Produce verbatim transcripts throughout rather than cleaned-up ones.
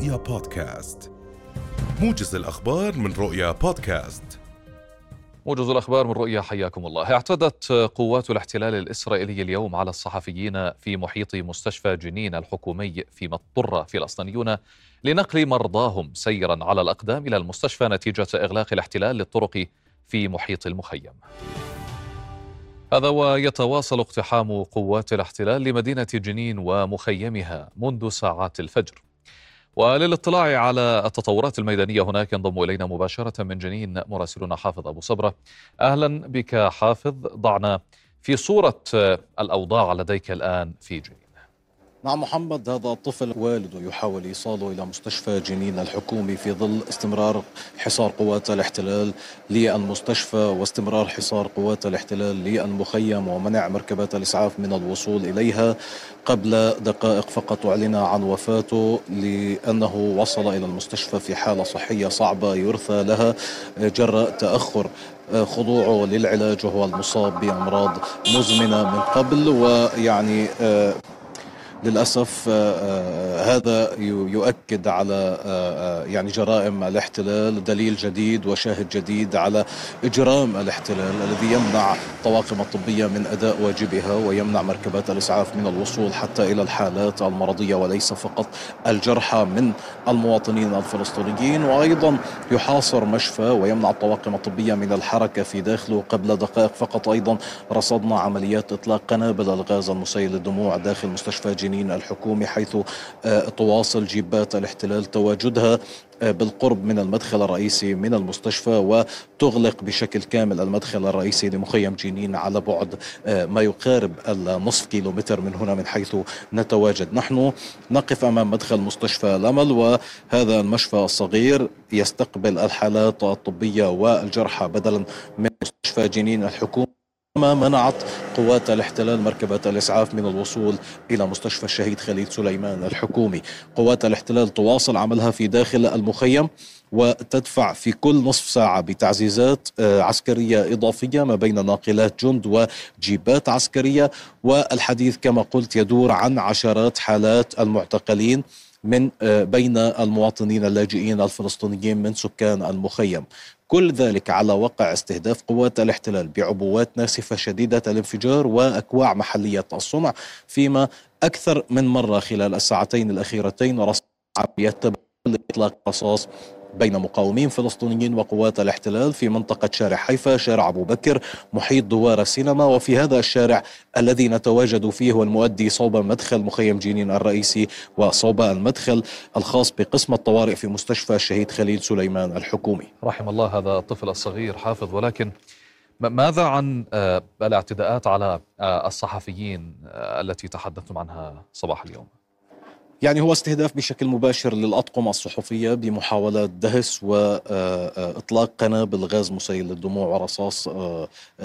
رؤيا بودكاست، موجز الأخبار من رؤيا بودكاست. موجز الأخبار من رؤيا، حياكم الله. اعتدت قوات الاحتلال الإسرائيلي اليوم على الصحفيين في محيط مستشفى جنين الحكومي، فيما اضطر فلسطينيون لنقل مرضاهم سيرا على الأقدام إلى المستشفى نتيجة إغلاق الاحتلال للطرق في محيط المخيم. هذا ويتواصل اقتحام قوات الاحتلال لمدينة جنين ومخيمها منذ ساعات الفجر. وللاطلاع على التطورات الميدانية هناك ينضم إلينا مباشرة من جنين مراسلنا حافظ ابو صبره. اهلا بك حافظ، ضعنا في صورة الأوضاع لديك الآن في جنين. نعم محمد، هذا الطفل والده يحاول إيصاله إلى مستشفى جنين الحكومي في ظل استمرار حصار قوات الاحتلال للمستشفى واستمرار حصار قوات الاحتلال للمخيم ومنع مركبات الإسعاف من الوصول إليها. قبل دقائق فقط أعلن عن وفاته لأنه وصل إلى المستشفى في حالة صحية صعبة يرثى لها جراء تأخر خضوعه للعلاج، وهو المصاب بأمراض مزمنة من قبل. ويعني للأسف هذا يؤكد على يعني جرائم الاحتلال، دليل جديد وشاهد جديد على إجرام الاحتلال الذي يمنع الطواقم الطبية من أداء واجبها ويمنع مركبات الإسعاف من الوصول حتى إلى الحالات المرضية وليس فقط الجرحى من المواطنين الفلسطينيين. وأيضا يحاصر مشفى ويمنع الطواقم الطبية من الحركة في داخله. قبل دقائق فقط أيضا رصدنا عمليات إطلاق قنابل الغاز المسيل للدموع داخل مستشفى جنين الحكومي، حيث تواصل جيبات الاحتلال تواجدها بالقرب من المدخل الرئيسي من المستشفى، وتغلق بشكل كامل المدخل الرئيسي لمخيم جنين على بعد ما يقارب النصف كيلومتر من هنا من حيث نتواجد. نحن نقف أمام مدخل مستشفى الأمل، وهذا المشفى الصغير يستقبل الحالات الطبية والجرحى بدلا من مستشفى جنين الحكومي. ما منعت قوات الاحتلال مركبات الإسعاف من الوصول إلى مستشفى الشهيد خليل سليمان الحكومي. قوات الاحتلال تواصل عملها في داخل المخيم وتدفع في كل نصف ساعة بتعزيزات عسكرية إضافية ما بين ناقلات جند وجيبات عسكرية، والحديث كما قلت يدور عن عشرات حالات المعتقلين من بين المواطنين اللاجئين الفلسطينيين من سكان المخيم. كل ذلك على وقع استهداف قوات الاحتلال بعبوات ناسفة شديدة الانفجار وأكواع محلية الصنع، فيما أكثر من مرة خلال الساعتين الأخيرتين رصد عمليات إطلاق رصاص بين مقاومين فلسطينيين وقوات الاحتلال في منطقة شارع حيفا، شارع أبو بكر، محيط دوار السينما. وفي هذا الشارع الذي نتواجد فيه والمؤدي صوب مدخل مخيم جنين الرئيسي وصوب المدخل الخاص بقسم الطوارئ في مستشفى الشهيد خليل سليمان الحكومي. رحم الله هذا الطفل الصغير حافظ، ولكن ماذا عن الاعتداءات على الصحفيين التي تحدثتم عنها صباح اليوم؟ يعني هو استهداف بشكل مباشر للأطقم الصحفية بمحاولات دهس وإطلاق قنابل غاز مسيل للدموع ورصاص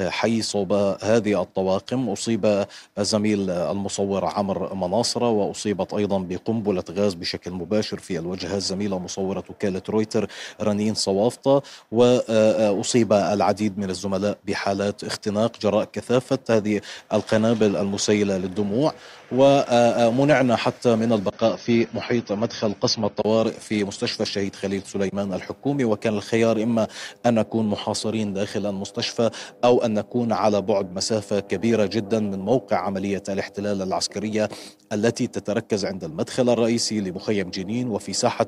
حي صوب هذه الطواقم. أصيب زميل المصور عمر مناصرة، وأصيبت أيضا بقنبلة غاز بشكل مباشر في الوجه الزميلة مصورة وكالة رويتر رانين صوافطة، وأصيب العديد من الزملاء بحالات اختناق جراء كثافة هذه القنابل المسيلة للدموع. ومنعنا حتى من البقاء في محيط مدخل قسم الطوارئ في مستشفى الشهيد خليل سليمان الحكومي، وكان الخيار إما أن نكون محاصرين داخل المستشفى أو أن نكون على بعد مسافة كبيرة جدا من موقع عملية الاحتلال العسكرية التي تتركز عند المدخل الرئيسي لمخيم جنين وفي ساحة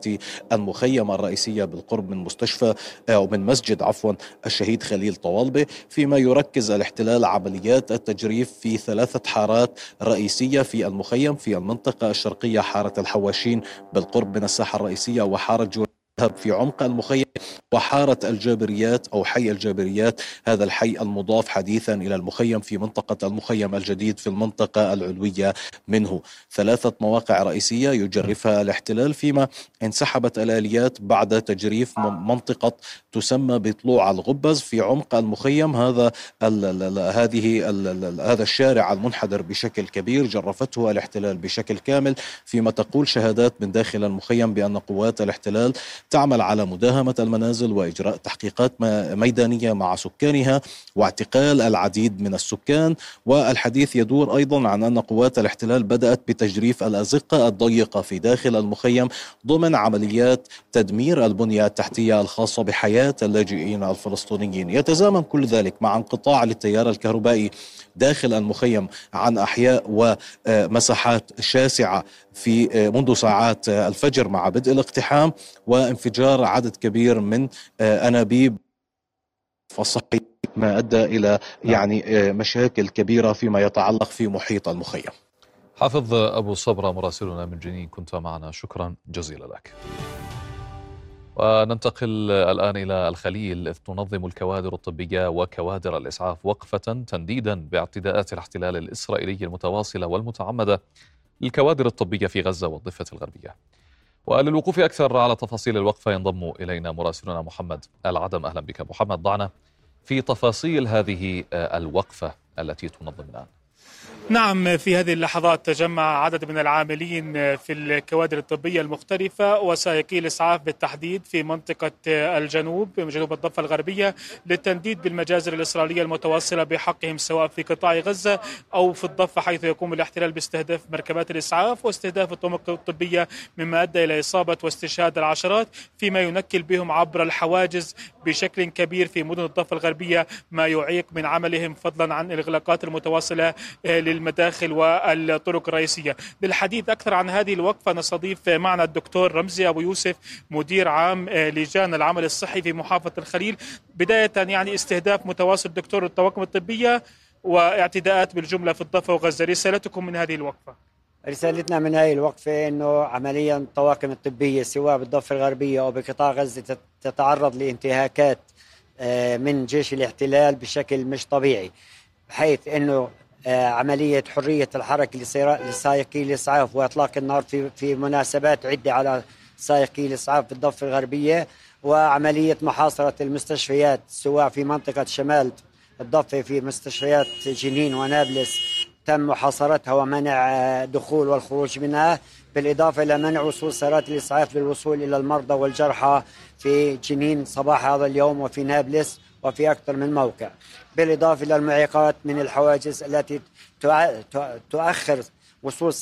المخيم الرئيسية بالقرب من مستشفى أو من مسجد عفوا الشهيد خليل طوالبة. فيما يركز الاحتلال عمليات التجريف في ثلاثة حارات رئيسية في المخيم، في المنطقة الشرقية حارة الحواشين بالقرب من الساحة الرئيسية وحارة جون في عمق المخيم، وحارة الجابريات أو حي الجابريات، هذا الحي المضاف حديثا إلى المخيم في منطقة المخيم الجديد في المنطقة العلوية منه. ثلاثة مواقع رئيسية يجرفها الاحتلال، فيما انسحبت الآليات بعد تجريف منطقة تسمى بطلوع الغبز في عمق المخيم. هذا ال هذه ال هذا الشارع المنحدر بشكل كبير جرفته الاحتلال بشكل كامل، فيما تقول شهادات من داخل المخيم بأن قوات الاحتلال تعمل على مداهمة المنازل المنازل وإجراء تحقيقات ميدانية مع سكانها واعتقال العديد من السكان. والحديث يدور أيضا عن أن قوات الاحتلال بدأت بتجريف الأزقة الضيقة في داخل المخيم ضمن عمليات تدمير البنية التحتية الخاصة بحياة اللاجئين الفلسطينيين. يتزامن كل ذلك مع انقطاع للتيار الكهربائي داخل المخيم عن أحياء ومساحات شاسعة في منذ ساعات الفجر مع بدء الاقتحام، وانفجار عدد كبير من أنابيب فالصحي، ما أدى إلى يعني مشاكل كبيرة فيما يتعلق في محيط المخيم. حافظ أبو صبره مراسلنا من جنين كنت معنا، شكرا جزيلا لك. وننتقل الآن إلى الخليل، إذ تنظم الكوادر الطبية وكوادر الإسعاف وقفة تنديدا باعتداءات الاحتلال الإسرائيلي المتواصلة والمتعمدة للكوادر الطبية في غزة والضفة الغربية. وللوقوف أكثر على تفاصيل الوقفة ينضم إلينا مراسلنا محمد العدم. أهلا بك محمد، ضعنا في تفاصيل هذه الوقفة التي تنظم الآن. نعم، في هذه اللحظات تجمع عدد من العاملين في الكوادر الطبية المختلفة وسائقي الإسعاف بالتحديد في منطقة الجنوب جنوب الضفة الغربية للتنديد بالمجازر الإسرائيلية المتواصلة بحقهم سواء في قطاع غزة أو في الضفة، حيث يقوم الاحتلال باستهداف مركبات الإسعاف واستهداف الطرق الطبية، مما أدى إلى إصابة واستشهاد العشرات فيما ينكل بهم عبر الحواجز بشكل كبير في مدن الضفة الغربية، ما يعيق من عملهم فضلا عن الإغلاقات المتواصلة للمداخل والطرق الرئيسية. للحديث أكثر عن هذه الوقفة نستضيف معنا الدكتور رمزي أبو يوسف، مدير عام لجان العمل الصحي في محافظة الخليل. بداية يعني استهداف متواصل دكتور الطواقم الطبية واعتداءات بالجملة في الضفة وغزة، رسالتكم من هذه الوقفة؟ رسالتنا من هذه الوقفة أنه عمليا الطواقم الطبية سواء بالضفة الغربية أو بقطاع غزة تتعرض لانتهاكات من جيش الاحتلال بشكل مش طبيعي، بحيث أنه عملية حرية الحركة لسائقي الإسعاف وإطلاق النار في في مناسبات عدة على سائقي الإسعاف في الضفة الغربية، وعملية محاصرة المستشفيات سواء في منطقة شمال الضفة في مستشفيات جنين ونابلس تم محاصرتها ومنع دخول والخروج منها، بالإضافة إلى منع وصول سيارات الإسعاف للوصول إلى المرضى والجرحى في جنين صباح هذا اليوم وفي نابلس وفي أكثر من موقع، بالإضافة إلى المعيقات من الحواجز التي تؤخر وصول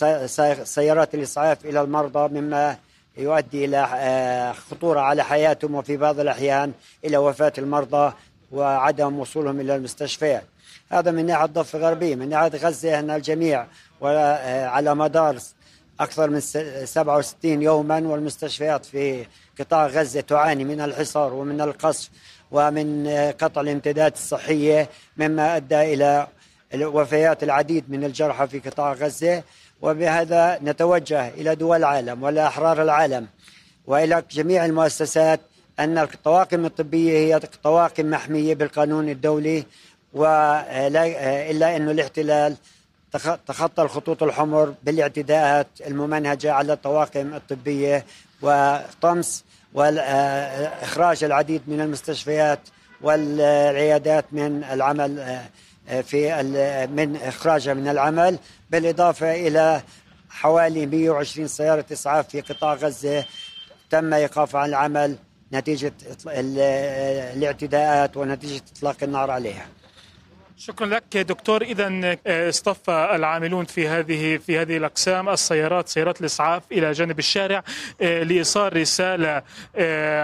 سيارات الإسعاف إلى المرضى، مما يؤدي إلى خطورة على حياتهم وفي بعض الأحيان إلى وفاة المرضى وعدم وصولهم إلى المستشفيات. هذا من ناحية الضفة الغربية. من ناحية غزة هنا الجميع وعلى مدار أكثر من سبعة وستين يوما، والمستشفيات في قطاع غزة تعاني من الحصار ومن القصف ومن قطع الامدادات الصحية، مما أدى إلى وفيات العديد من الجرحى في قطاع غزة. وبهذا نتوجه إلى دول العالم وإلى أحرار العالم وإلى جميع المؤسسات أن الطواقم الطبية هي طواقم محمية بالقانون الدولي، إلا أن الاحتلال تخطى الخطوط الحمر بالاعتداءات الممنهجة على الطواقم الطبية وطمس وإخراج العديد من المستشفيات والعيادات من العمل في من إخراجها من العمل، بالإضافة إلى حوالي مئة وعشرين سيارة إسعاف في قطاع غزة تم إيقافها عن العمل نتيجة الاعتداءات ونتيجة إطلاق النار عليها. شكرا لك دكتور. إذن اصطف العاملون في هذه في هذه الأقسام السيارات سيارات الإسعاف إلى جانب الشارع لإيصال رسالة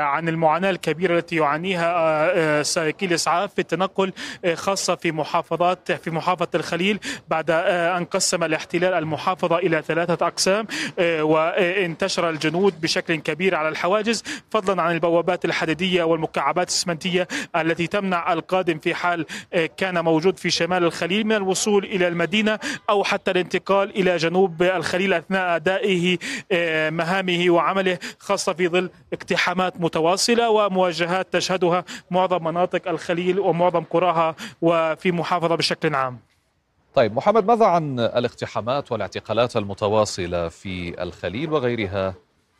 عن المعاناة الكبيرة التي يعانيها سائقي الإسعاف في التنقل، خاصة في محافظات في محافظة الخليل، بعد أن قسم الاحتلال المحافظة إلى ثلاثة أقسام وانتشر الجنود بشكل كبير على الحواجز، فضلا عن البوابات الحديدية والمكعبات الإسمنتية التي تمنع القادم في حال كان موجود موجود في شمال الخليل من الوصول إلى المدينة أو حتى الانتقال إلى جنوب الخليل أثناء أدائه مهامه وعمله، خاصة في ظل اقتحامات متواصلة ومواجهات تشهدها معظم مناطق الخليل ومعظم قراها وفي محافظة بشكل عام. طيب محمد، ماذا عن الاقتحامات والاعتقالات المتواصلة في الخليل وغيرها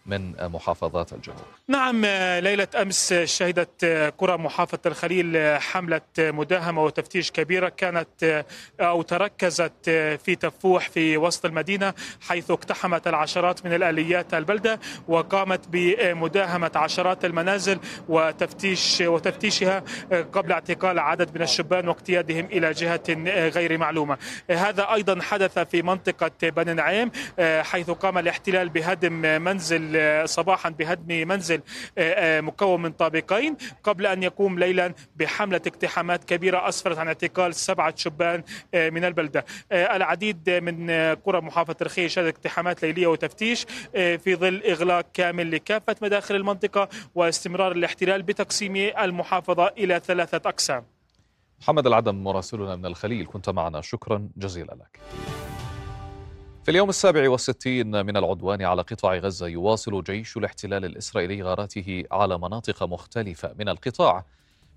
من محافظات الجمهور. نعم، ليلة أمس شهدت قرى محافظة الخليل حملة مداهمة وتفتيش كبيرة كانت أو تركزت في تفوح في وسط المدينة، حيث اقتحمت العشرات من الآليات البلدة وقامت بمداهمة عشرات المنازل وتفتيش وتفتيشها قبل اعتقال عدد من الشبان واقتيادهم إلى جهة غير معلومة. هذا أيضا حدث في منطقة بني نعيم، حيث قام الاحتلال بهدم منزل صباحا بهدم منزل مكون من طابقين قبل أن يقوم ليلا بحملة اقتحامات كبيرة أسفرت عن اعتقال سبعة شبان من البلدة. العديد من قرى محافظة الخيل شهدت اقتحامات ليلية وتفتيش في ظل إغلاق كامل لكافة مداخل المنطقة واستمرار الاحتلال بتقسيم المحافظة إلى ثلاثة أقسام. محمد العدم مراسلنا من الخليل، كنت معنا، شكرا جزيلا لك. في اليوم السابع والستين من العدوان على قطاع غزة يواصل جيش الاحتلال الإسرائيلي غاراته على مناطق مختلفة من القطاع،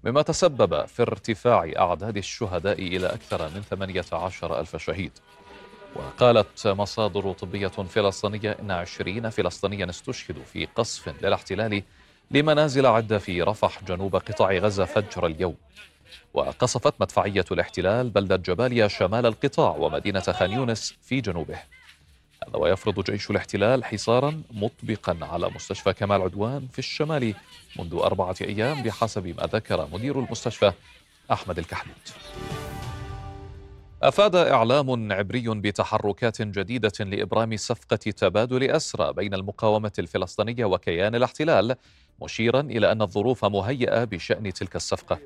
مما تسبب في ارتفاع أعداد الشهداء إلى أكثر من ثمانية عشر ألف شهيد. وقالت مصادر طبية فلسطينية إن عشرين فلسطينيا استشهدوا في قصف للاحتلال لمنازل عدة في رفح جنوب قطاع غزة فجر اليوم. وقصفت مدفعية الاحتلال بلدة جباليا شمال القطاع ومدينة خان يونس في جنوبه. هذا ويفرض جيش الاحتلال حصارا مطبقا على مستشفى كمال عدوان في الشمال منذ أربعة أيام بحسب ما ذكر مدير المستشفى أحمد الكحلوت. أفاد إعلام عبري بتحركات جديدة لإبرام صفقة تبادل أسرى بين المقاومة الفلسطينية وكيان الاحتلال، مشيرا إلى أن الظروف مهيئة بشأن تلك الصفقة.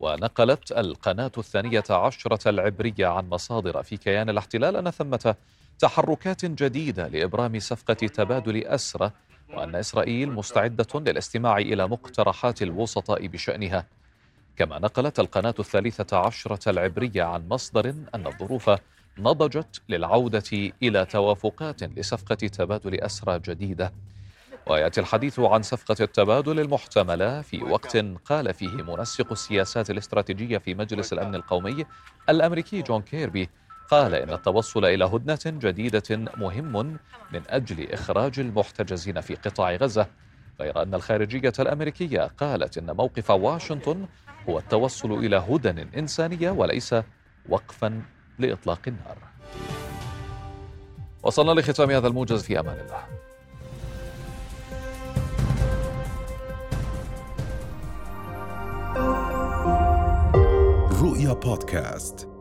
ونقلت القناة الثانية عشرة العبرية عن مصادر في كيان الاحتلال أن ثمة تحركات جديدة لإبرام صفقة تبادل أسرى، وأن إسرائيل مستعدة للاستماع إلى مقترحات الوسطاء بشأنها. كما نقلت القناة الثالثة عشرة العبرية عن مصدر أن الظروف نضجت للعودة إلى توافقات لصفقة تبادل أسرى جديدة. ويأتي الحديث عن صفقة التبادل المحتملة في وقت قال فيه منسق السياسات الاستراتيجية في مجلس الأمن القومي الأمريكي جون كيربي، قال إن التوصل إلى هدنة جديدة مهم من أجل إخراج المحتجزين في قطاع غزة، غير أن الخارجية الأمريكية قالت إن موقف واشنطن هو التوصل إلى هدن إنسانية وليس وقفا لإطلاق النار. وصلنا لختام هذا الموجز، في أمان الله. رؤيا بودكاست.